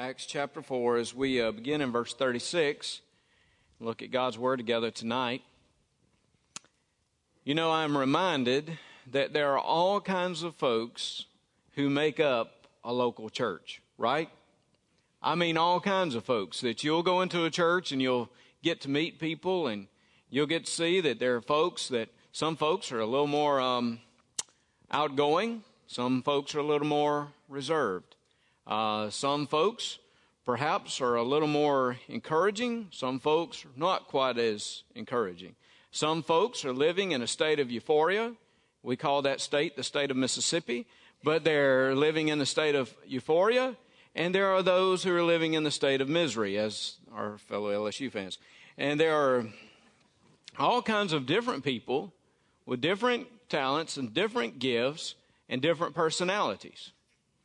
Acts chapter 4, as we begin in verse 36, look at God's Word together tonight. You know, I'm reminded that there are all kinds of folks who make up a local church, right? I mean, all kinds of folks that you'll go into a church and you'll get to meet people and you'll get to see that there are folks that some folks are a little more outgoing. Some folks are a little more reserved. Some folks perhaps are a little more encouraging. Some folks are not quite as encouraging. Some folks are living in a state of euphoria. We call that state the state of Mississippi, but they're living in the state of euphoria. And there are those who are living in the state of misery, as our fellow LSU fans. And there are all kinds of different people with different talents and different gifts and different personalities.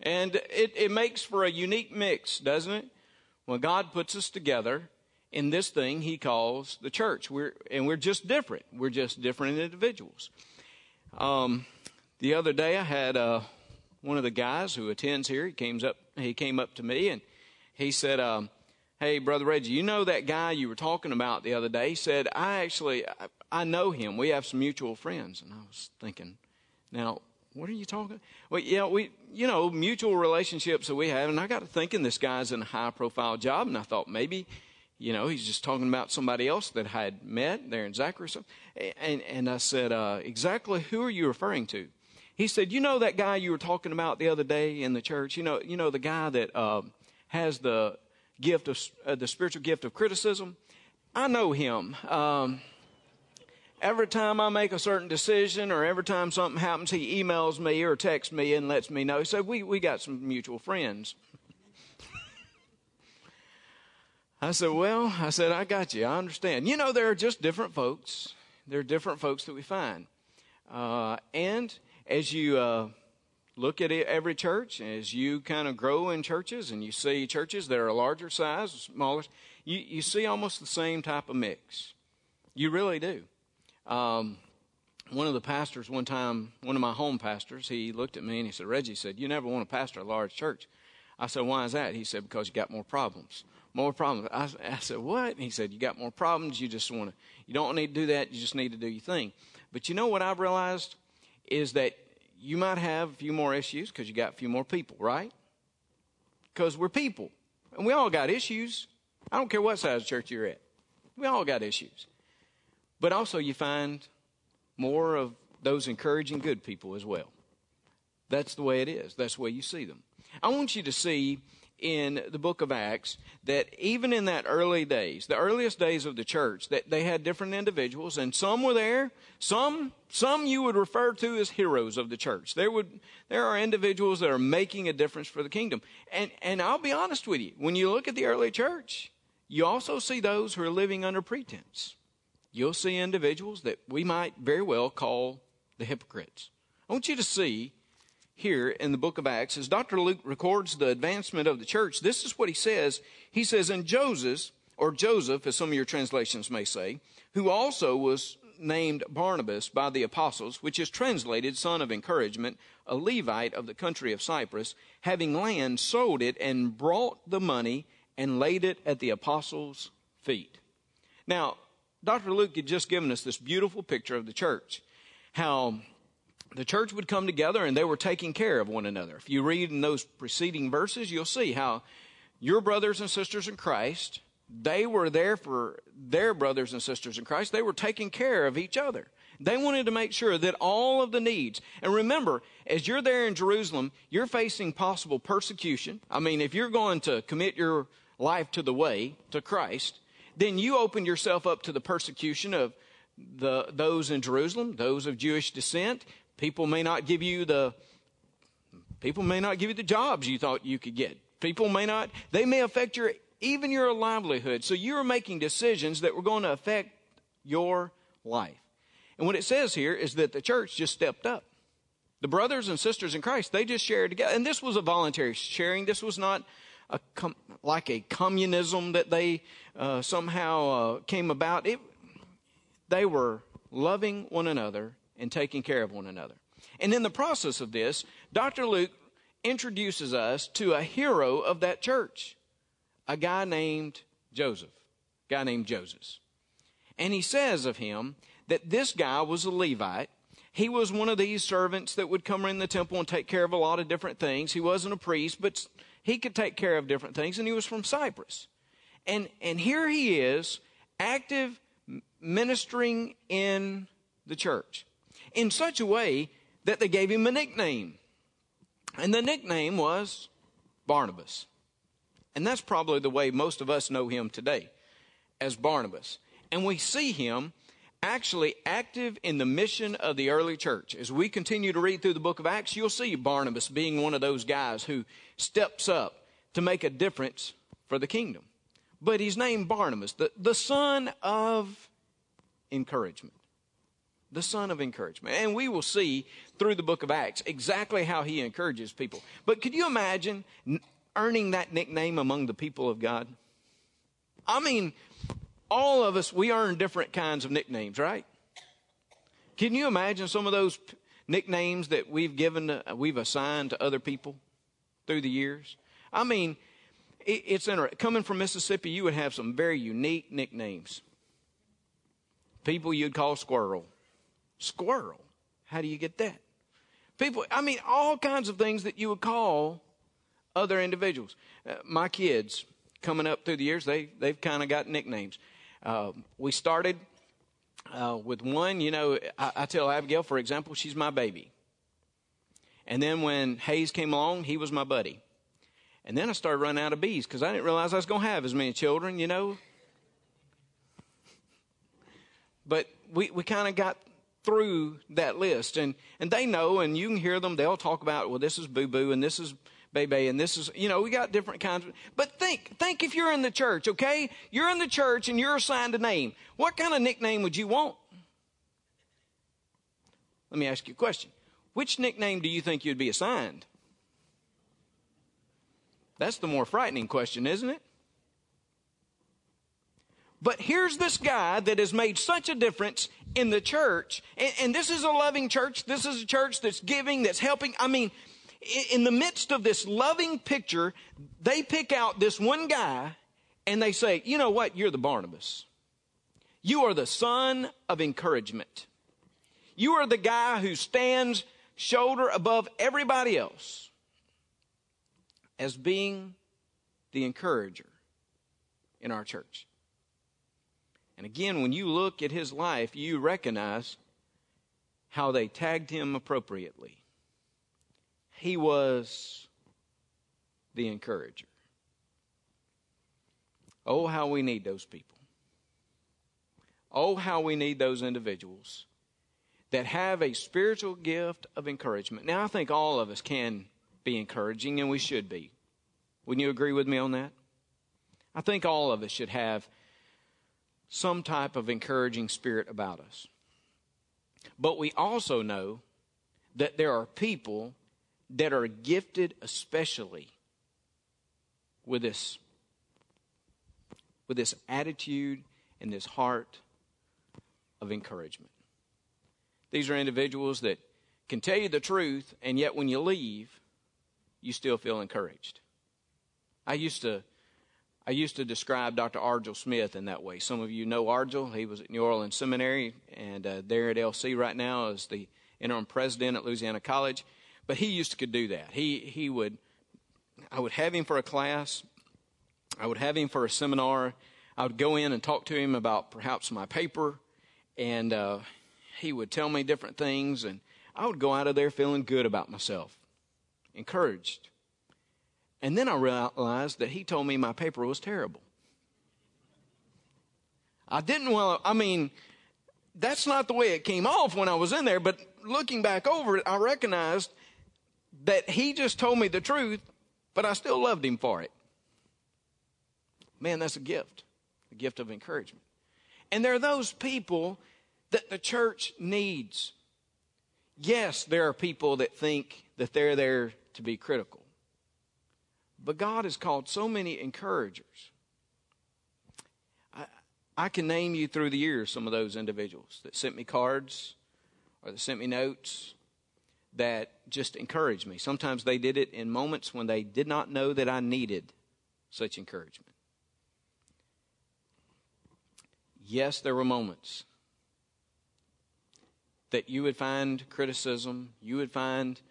And it makes for a unique mix, doesn't it? When God puts us together in this thing he calls the church. We're just different. We're just different individuals. The other day I had one of the guys who attends here, he came up to me and he said, hey, Brother Reggie, you know that guy you were talking about the other day? He said, I know him. We have some mutual friends. And I was thinking, now, what are you talking? Well, yeah, mutual relationships that we have. And I got to thinking this guy's in a high-profile job. And I thought maybe, he's just talking about somebody else that I had met there in Zachary or something. And I said, exactly who are you referring to? He said, you know that guy you were talking about the other day in the church? You know the guy that has the gift of the spiritual gift of criticism. I know him. Every time I make a certain decision or every time something happens, he emails me or texts me and lets me know. He said, we got some mutual friends. I said, I got you. I understand. There are just different folks. There are different folks that we find. And as you look at every church, as you kind of grow in churches and you see churches that are larger size, smaller, you see almost the same type of mix. You really do. One of the pastors one time, one of my home pastors, he looked at me and he said, Reggie, you never want to pastor a large church. I said, why is that? He said, because you got more problems. I said, what? And he said, you got more problems. You don't need to do that. You just need to do your thing. But you know what I've realized? Is that you might have a few more issues because you got a few more people, right? Because we're people, and we all got issues. I don't care what size church you're at. We all got issues. But also you find more of those encouraging good people as well. That's the way it is. That's the way you see them. I want you to see in the book of Acts that even in that early days, the earliest days of the church, that they had different individuals, and some were there, some you would refer to as heroes of the church. There are individuals that are making a difference for the kingdom. And I'll be honest with you, when you look at the early church, you also see those who are living under pretense. You'll see individuals that we might very well call the hypocrites. I want you to see here in the book of Acts, as Dr. Luke records the advancement of the church, this is what he says. He says, and Joseph, as some of your translations may say, who also was named Barnabas by the apostles, which is translated son of encouragement, a Levite of the country of Cyprus, having land, sold it and brought the money and laid it at the apostles' feet. Now, Dr. Luke had just given us this beautiful picture of the church, how the church would come together and they were taking care of one another. If you read in those preceding verses, you'll see how your brothers and sisters in Christ, they were there for their brothers and sisters in Christ. They were taking care of each other. They wanted to make sure that all of the needs. And remember, as you're there in Jerusalem, you're facing possible persecution. I mean, if you're going to commit your life to the way, to Christ, then you open yourself up to the persecution of those in Jerusalem, those of Jewish descent. People may not give you the jobs you thought you could get. They may affect even your livelihood. So you're making decisions that were going to affect your life. And what it says here is that the church just stepped up. The brothers and sisters in Christ, they just shared together. And this was a voluntary sharing. This was not like a communism that they somehow came about. They were loving one another and taking care of one another. And in the process of this, Dr. Luke introduces us to a hero of that church. a guy named Joseph, a guy named Joseph. And he says of him that this guy was a Levite. He was one of these servants that would come in the temple and take care of a lot of different things. He wasn't a priest, but he could take care of different things, and he was from Cyprus. And here he is, active ministering in the church in such a way that they gave him a nickname. And the nickname was Barnabas. And that's probably the way most of us know him today, as Barnabas. And we see him actually active in the mission of the early church. As we continue to read through the book of Acts, you'll see Barnabas being one of those guys who steps up to make a difference for the kingdom. But he's named Barnabas, the son of encouragement. The son of encouragement. And we will see through the book of Acts exactly how he encourages people. But could you imagine earning that nickname among the people of God? I mean, all of us, we earn different kinds of nicknames, right? Can you imagine some of those nicknames that we've given, we've assigned to other people through the years? I mean, it's interesting. Coming from Mississippi, you would have some very unique nicknames. People you'd call Squirrel. Squirrel? How do you get that? People, I mean, all kinds of things that you would call other individuals. My kids, coming up through the years, they've kind of got nicknames. We started with one, you know, I tell Abigail, for example, she's my baby. And then when Hayes came along, he was my buddy. And then I started running out of bees because I didn't realize I was going to have as many children, you know. But we kind of got through that list, and they know, and you can hear them. They'll talk about, well, this is Boo-Boo, and this is Bebe, and this is, you know, we got different kinds. But think if you're in the church, okay? You're in the church, and you're assigned a name. What kind of nickname would you want? Let me ask you a question. Which nickname do you think you'd be assigned? That's the more frightening question, isn't it? But here's this guy that has made such a difference in the church. And this is a loving church. This is a church that's giving, that's helping. I mean, in the midst of this loving picture, they pick out this one guy and they say, you know what? You're the Barnabas. You are the son of encouragement. You are the guy who stands shoulder above everybody else as being the encourager in our church. And again, when you look at his life, you recognize how they tagged him appropriately. He was the encourager. Oh, how we need those people. Oh, how we need those individuals that have a spiritual gift of encouragement. Now, I think all of us can be encouraging, and we should be. Wouldn't you agree with me on that? I think all of us should have some type of encouraging spirit about us. But we also know that there are people that are gifted especially with this attitude and this heart of encouragement. These are individuals that can tell you the truth, and yet when you leave, you still feel encouraged. I used to describe Dr. Argil Smith in that way. Some of you know Argil. He was at New Orleans Seminary, and there at LC right now is the interim president at Louisiana College. But he used to do that. I would have him for a class. I would have him for a seminar. I would go in and talk to him about perhaps my paper, and he would tell me different things, and I would go out of there feeling good about myself, encouraged. And then I realized that he told me my paper was terrible. That's not the way it came off when I was in there, but looking back over it, I recognized that he just told me the truth, but I still loved him for it. Man, that's a gift of encouragement. And there are those people that the church needs. Yes, there are people that think that they're there to be critical. But God has called so many encouragers. I can name you through the years some of those individuals that sent me cards or that sent me notes that just encouraged me. Sometimes they did it in moments when they did not know that I needed such encouragement. Yes, there were moments that you would find criticism, you would find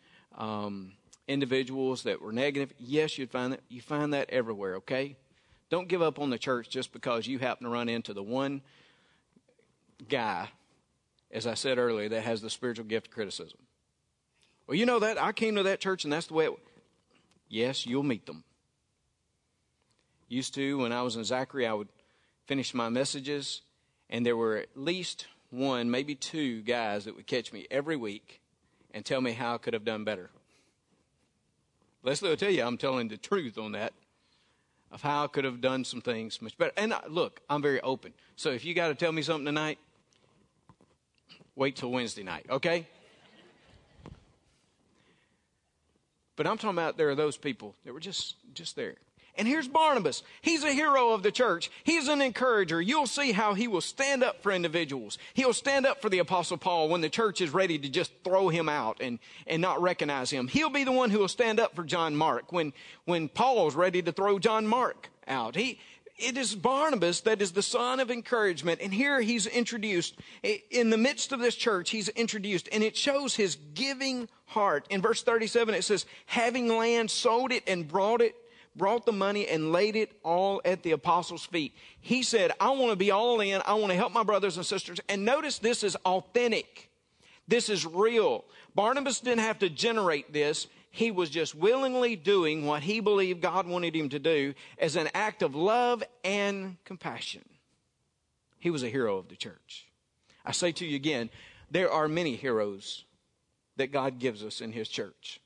individuals that were negative. Yes, you'd find that. You find that everywhere, okay? Don't give up on the church just because you happen to run into the one guy, as I said earlier, that has the spiritual gift of criticism. Well, you know that. I came to that church and that's the way it was. Yes, you'll meet them. Used to, when I was in Zachary, I would finish my messages, and there were at least one, maybe two guys that would catch me every week and tell me how I could have done better. Leslie will tell you I'm telling the truth on that, of how I could have done some things much better. And look, I'm very open. So if you got to tell me something tonight, wait till Wednesday night, okay? But I'm talking about there are those people that were just there. And here's Barnabas. He's a hero of the church. He's an encourager. You'll see how he will stand up for individuals. He'll stand up for the Apostle Paul when the church is ready to just throw him out and not recognize him. He'll be the one who will stand up for John Mark when Paul's ready to throw John Mark out. It is Barnabas that is the son of encouragement. And here he's introduced. In the midst of this church, he's introduced. And it shows his giving heart. In verse 37, it says, having land, sold it and brought the money and laid it all at the apostles' feet. He said, I want to be all in. I want to help my brothers and sisters. And notice this is authentic. This is real. Barnabas didn't have to generate this. He was just willingly doing what he believed God wanted him to do as an act of love and compassion. He was a hero of the church. I say to you again, there are many heroes that God gives us in his church.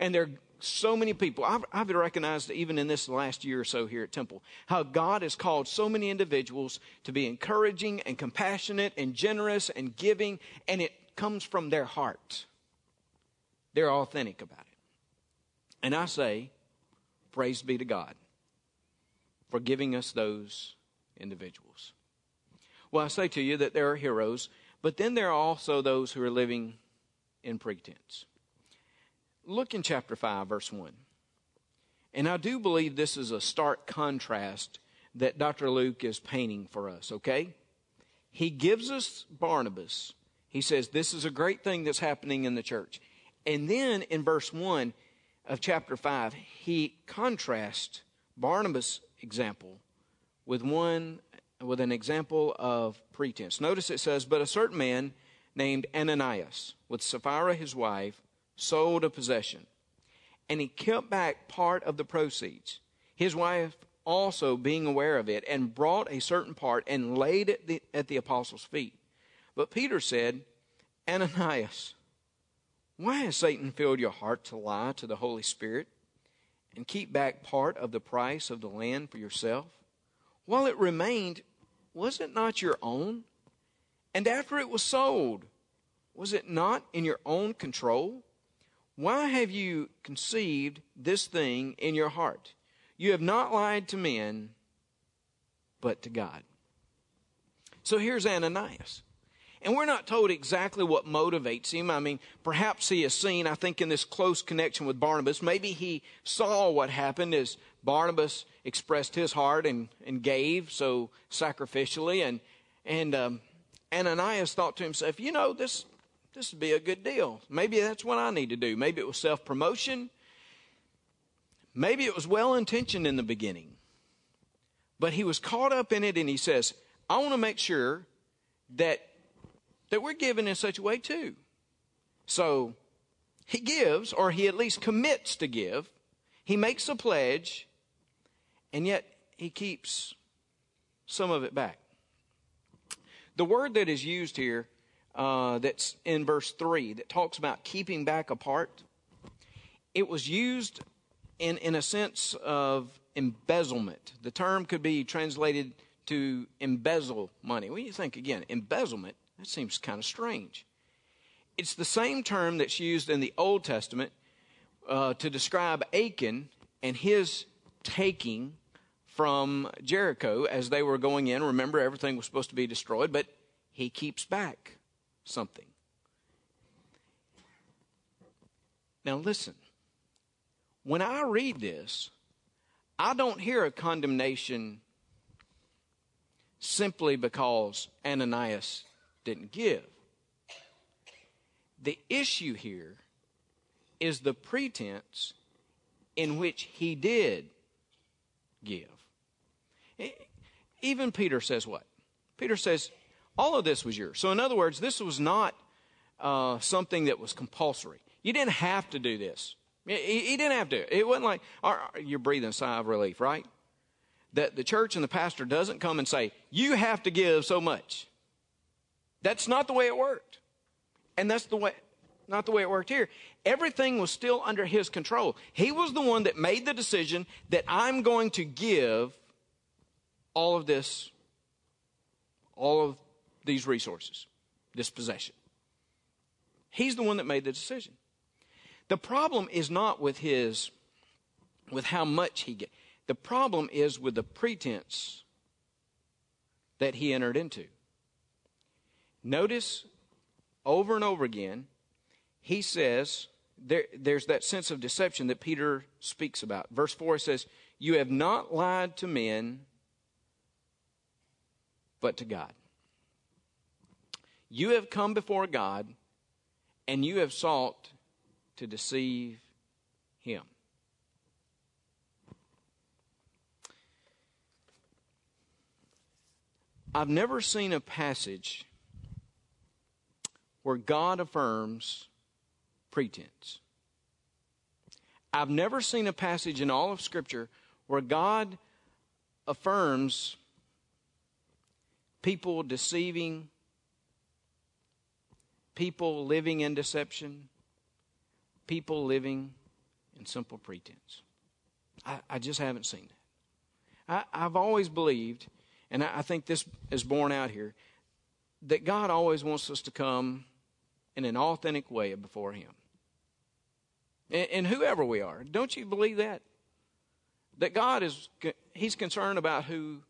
And they're so many people. I've recognized even in this last year or so here at Temple, how God has called so many individuals to be encouraging and compassionate and generous and giving, and it comes from their heart. They're authentic about it. And I say, praise be to God for giving us those individuals. Well, I say to you that there are heroes, but then there are also those who are living in pretense. Look in chapter 5, verse 1. And I do believe this is a stark contrast that Dr. Luke is painting for us, okay? He gives us Barnabas. He says, this is a great thing that's happening in the church. And then in verse 1 of chapter 5, he contrasts Barnabas' example with an example of pretense. Notice it says, but a certain man named Ananias, with Sapphira his wife, sold a possession, and he kept back part of the proceeds, his wife also being aware of it, and brought a certain part and laid it at the apostles' feet. But Peter said, Ananias, why has Satan filled your heart to lie to the Holy Spirit and keep back part of the price of the land for yourself? While it remained, was it not your own? And after it was sold, was it not in your own control? Why have you conceived this thing in your heart? You have not lied to men, but to God. So here's Ananias. And we're not told exactly what motivates him. I mean, perhaps he has seen, I think, in this close connection with Barnabas, maybe he saw what happened as Barnabas expressed his heart and gave so sacrificially. And Ananias thought to himself, you know, this would be a good deal. Maybe that's what I need to do. Maybe it was self-promotion. Maybe it was well-intentioned in the beginning. But he was caught up in it, and he says, I want to make sure that we're giving in such a way too. So he gives, or he at least commits to give. He makes a pledge, and yet he keeps some of it back. The word that is used here that's in verse 3 that talks about keeping back a part, it was used in a sense of embezzlement. The term could be translated to embezzle money. Well, you think, again, embezzlement, that seems kind of strange. It's the same term that's used in the Old Testament to describe Achan and his taking from Jericho as they were going in. Remember, everything was supposed to be destroyed, but he keeps back something. Now listen, when I read this, I don't hear a condemnation simply because Ananias didn't give. The issue here is the pretense in which he did give. Even Peter says what? Peter says, all of this was yours. So in other words, this was not something that was compulsory. You didn't have to do this. He didn't have to. It wasn't like, you're breathing a sigh of relief, right? That the church and the pastor doesn't come and say, you have to give so much. That's not the way it worked. And that's not the way it worked here. Everything was still under his control. He was the one that made the decision that I'm going to give all of this, all of these resources, this possession. He's the one that made the decision. The problem is not with with how much he gave. The problem is with the pretense that he entered into. Notice over and over again, he says, there's that sense of deception that Peter speaks about. Verse 4 says, you have not lied to men, but to God. You have come before God, and you have sought to deceive him. I've never seen a passage where God affirms pretense. I've never seen a passage in all of Scripture where God affirms people deceiving, people living in deception, people living in simple pretense. I just haven't seen that. I've always believed, and I think this is borne out here, that God always wants us to come in an authentic way before him. And whoever we are, don't you believe that? That God he's concerned about who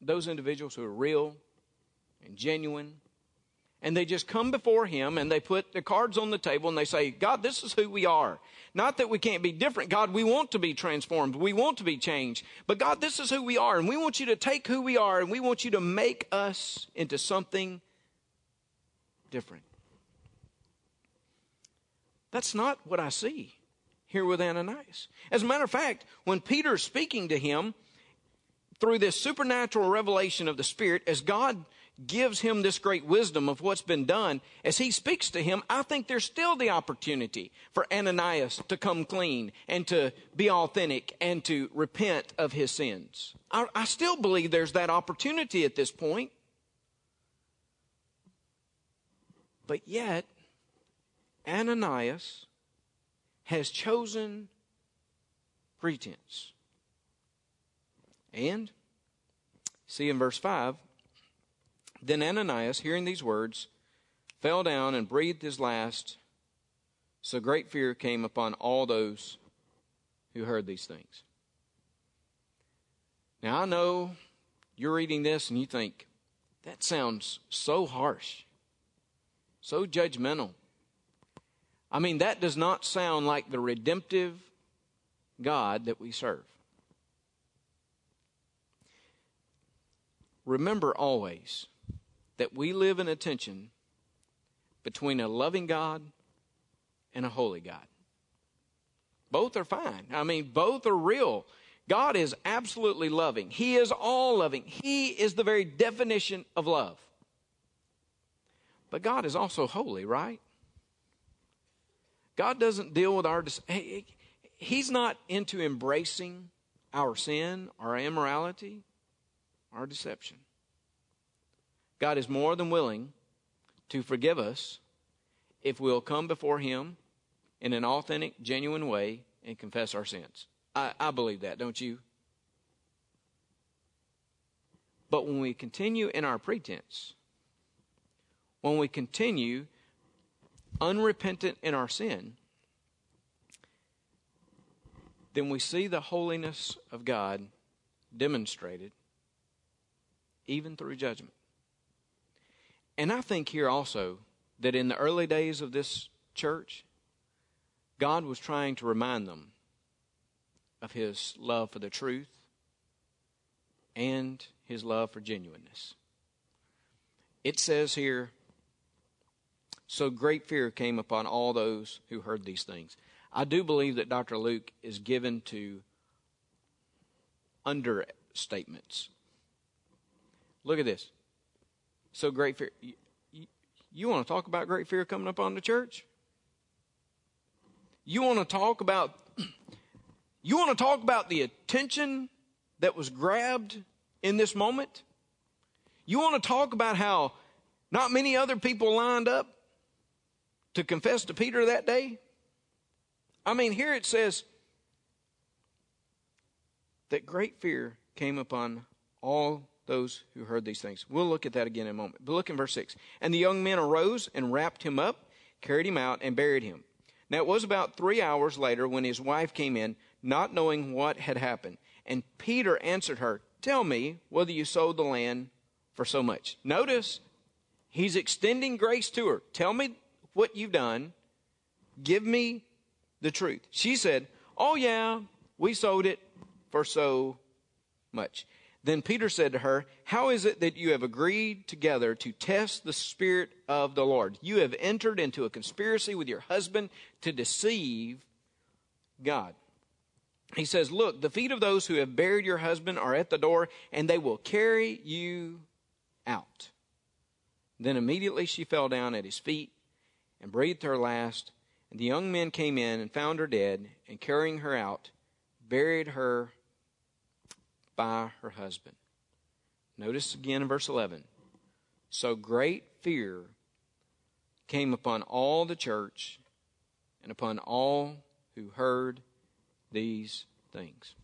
those individuals who are real and genuine, and they just come before him and they put their cards on the table and they say, God, this is who we are. Not that we can't be different. God, we want to be transformed. We want to be changed. But God, this is who we are. And we want you to take who we are and we want you to make us into something different. That's not what I see here with Ananias. As a matter of fact, when Peter's speaking to him through this supernatural revelation of the Spirit, as God gives him this great wisdom of what's been done, as he speaks to him, I think there's still the opportunity for Ananias to come clean and to be authentic and to repent of his sins. I still believe there's that opportunity at this point. But yet, Ananias has chosen pretense. And see in verse 5, then Ananias, hearing these words, fell down and breathed his last. So great fear came upon all those who heard these things. Now I know you're reading this and you think, that sounds so harsh, so judgmental. I mean, that does not sound like the redemptive God that we serve. Remember always that we live in a tension between a loving God and a holy God. Both are fine. I mean, both are real. God is absolutely loving. He is all loving. He is the very definition of love. But God is also holy, right? God doesn't deal with our... He's not into embracing our sin, our immorality, our deception. God is more than willing to forgive us if we'll come before him in an authentic, genuine way and confess our sins. I believe that, don't you? But when we continue in our pretense, when we continue unrepentant in our sin, then we see the holiness of God demonstrated even through judgment. And I think here also that in the early days of this church, God was trying to remind them of his love for the truth and his love for genuineness. It says here, so great fear came upon all those who heard these things. I do believe that Dr. Luke is given to understatements. Look at this. So great fear. You want to talk about great fear coming upon the church? You want to talk about the attention that was grabbed in this moment? You want to talk about how not many other people lined up to confess to Peter that day? I mean, here it says that great fear came upon all those who heard these things. We'll look at that again in a moment. But look in verse 6. And the young men arose and wrapped him up, carried him out, and buried him. Now it was about 3 hours later when his wife came in, not knowing what had happened. And Peter answered her, "Tell me whether you sold the land for so much." Notice, he's extending grace to her. Tell me what you've done. Give me the truth. She said, "Oh yeah, we sold it for so much." Then Peter said to her, "How is it that you have agreed together to test the Spirit of the Lord? You have entered into a conspiracy with your husband to deceive God." He says, "Look, the feet of those who have buried your husband are at the door, and they will carry you out." Then immediately she fell down at his feet and breathed her last. And the young men came in and found her dead, and carrying her out, buried her by her husband. Notice again in verse 11. So great fear came upon all the church and upon all who heard these things.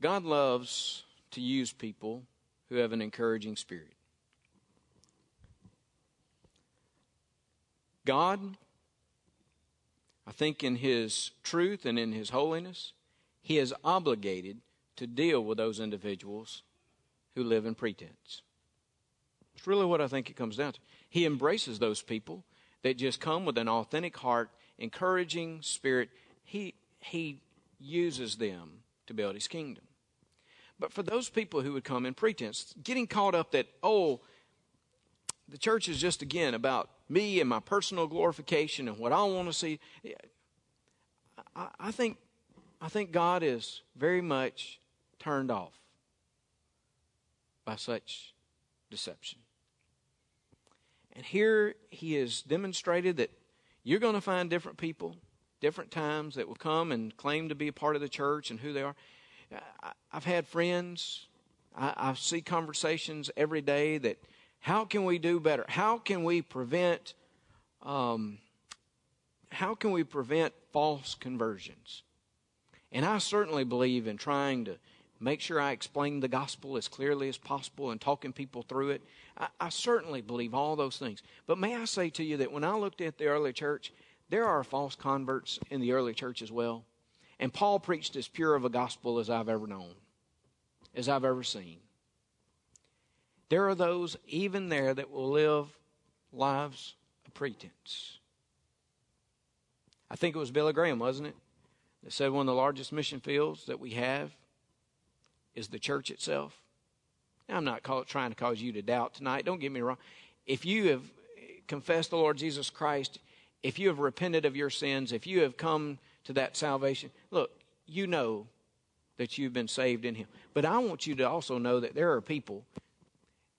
God loves to use people who have an encouraging spirit. God, I think in his truth and in his holiness, he is obligated to deal with those individuals who live in pretense. It's really what I think it comes down to. He embraces those people that just come with an authentic heart, encouraging spirit. He uses them to build his kingdom. But for those people who would come in pretense, getting caught up that, oh, the church is just again about me and my personal glorification and what I want to see, I think God is very much turned off by such deception. And here he has demonstrated that you're going to find different people, different times that will come and claim to be a part of the church and who they are. I've had friends, I see conversations every day that, how can we do better? How can we prevent false conversions? And I certainly believe in trying to make sure I explain the gospel as clearly as possible and talking people through it. I certainly believe all those things. But may I say to you that when I looked at the early church, there are false converts in the early church as well. And Paul preached as pure of a gospel as I've ever known, as I've ever seen. There are those even there that will live lives of pretense. I think it was Billy Graham, wasn't it, that said one of the largest mission fields that we have is the church itself. Now, I'm not trying to cause you to doubt tonight. Don't get me wrong. If you have confessed the Lord Jesus Christ, if you have repented of your sins, if you have come to that salvation, look, you know that you've been saved in him. But I want you to also know that there are people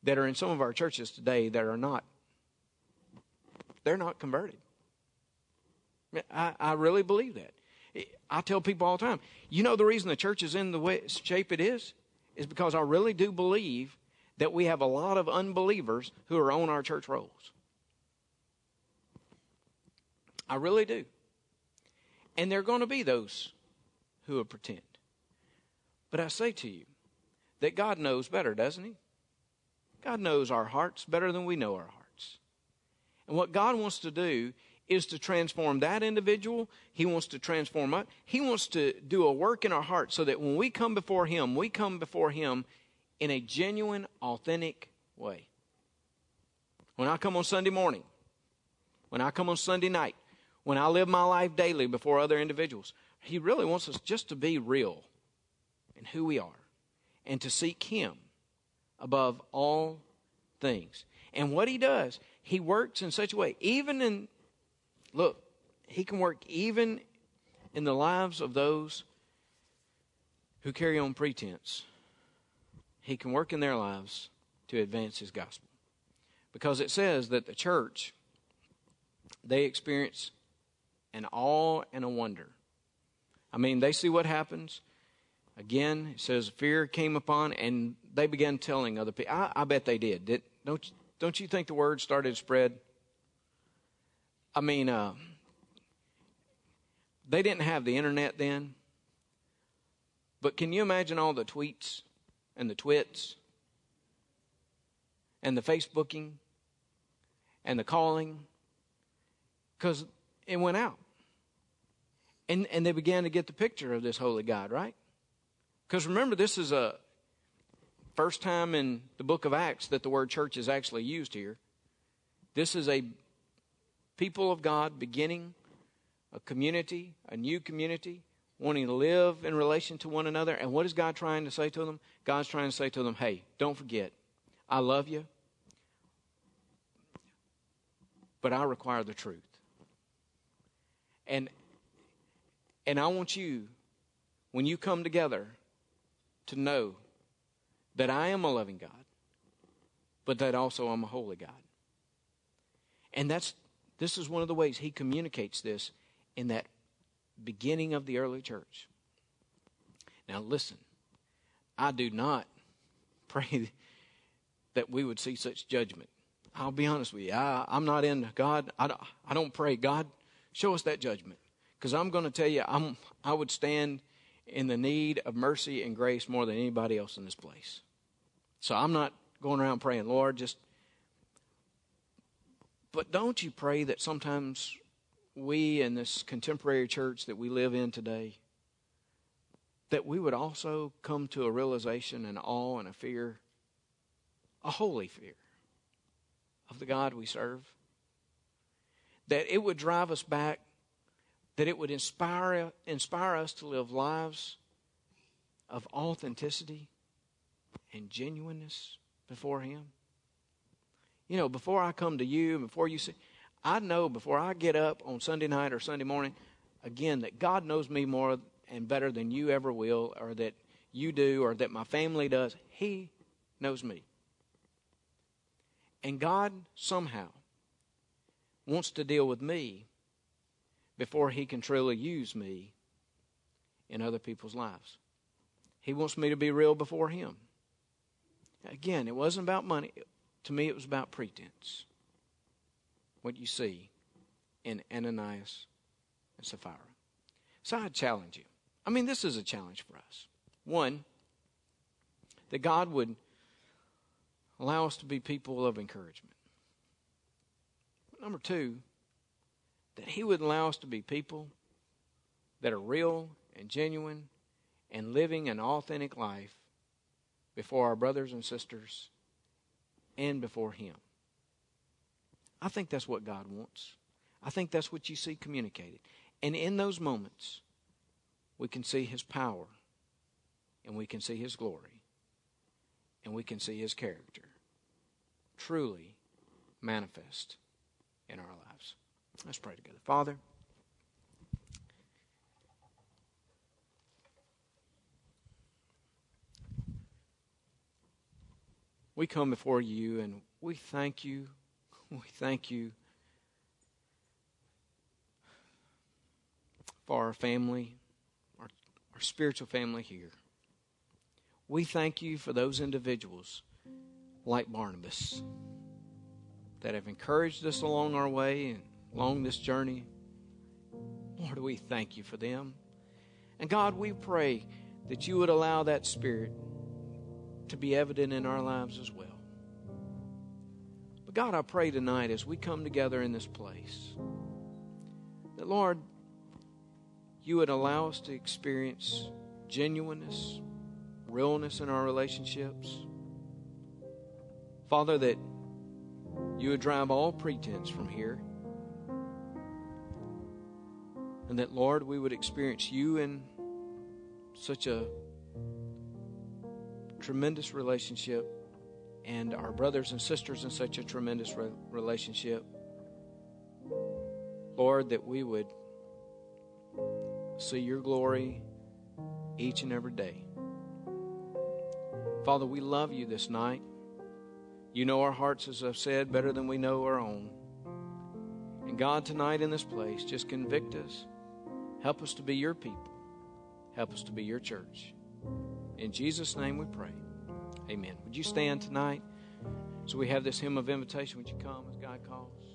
that are in some of our churches today that are not. They're not converted. I really believe that. I tell people all the time, you know the reason the church is in the way, shape it is because I really do believe that we have a lot of unbelievers who are on our church rolls. I really do. And there are going to be those who will pretend. But I say to you that God knows better, doesn't he? God knows our hearts better than we know our hearts. And what God wants to do is to transform that individual. He wants to transform us. He wants to do a work in our hearts so that when we come before him in a genuine, authentic way. When I come on Sunday morning, when I come on Sunday night, when I live my life daily before other individuals, he really wants us just to be real in who we are and to seek him above all things. And what he does, he works in such a way, he can work even in the lives of those who carry on pretense. He can work in their lives to advance his gospel. Because it says that the church, they experience an awe and a wonder. I mean, they see what happens. Again, it says fear came upon, and they began telling other people. I bet they did. Don't you think the word started to spread? I mean, they didn't have the internet then. But can you imagine all the tweets and the twits and the Facebooking? And the calling, because it went out. And they began to get the picture of this holy God, right? Because remember, this is a first time in the book of Acts that the word church is actually used here. This is a people of God beginning a community, a new community, wanting to live in relation to one another. And what is God trying to say to them? God's trying to say to them, hey, don't forget, I love you. But I require the truth. And I want you, when you come together, to know that I am a loving God, but that also I'm a holy God. And this is one of the ways he communicates this in that beginning of the early church. Now listen, I do not pray that we would see such judgment. I'll be honest with you. I'm not into God. I don't pray, God, show us that judgment. Because I'm going to tell you, I would stand in the need of mercy and grace more than anybody else in this place. So I'm not going around praying, Lord, just. But don't you pray that sometimes we in this contemporary church that we live in today, that we would also come to a realization, an awe and a fear, a holy fear of the God we serve, that it would drive us back, that it would inspire us to live lives of authenticity and genuineness before him. You know, before I come to you, before you see, I know before I get up on Sunday night or Sunday morning, again, that God knows me more and better than you ever will, or that you do, or that my family does. He knows me. And God somehow wants to deal with me before he can truly use me in other people's lives. He wants me to be real before him. Again, it wasn't about money. To me, it was about pretense. What you see in Ananias and Sapphira. So I challenge you. I mean, this is a challenge for us. One, that God would allow us to be people of encouragement. Number two, that he would allow us to be people that are real and genuine and living an authentic life before our brothers and sisters and before him. I think that's what God wants. I think that's what you see communicated. And in those moments, we can see his power and we can see his glory. And we can see his character truly manifest in our lives. Let's pray together. Father, we come before you and we thank you. We thank you for our family, our spiritual family here. We thank you for those individuals like Barnabas that have encouraged us along our way and along this journey. Lord, we thank you for them. And God, we pray that you would allow that spirit to be evident in our lives as well. But God, I pray tonight as we come together in this place that, Lord, you would allow us to experience genuineness, realness in our relationships. Father, that you would drive all pretense from here. And that, Lord, we would experience you in such a tremendous relationship, and our brothers and sisters in such a tremendous relationship. Lord, that we would see your glory each and every day. Father, we love you this night. You know our hearts, as I've said, better than we know our own. And God, tonight in this place, just convict us. Help us to be your people. Help us to be your church. In Jesus' name we pray. Amen. Would you stand tonight? So we have this hymn of invitation. Would you come as God calls?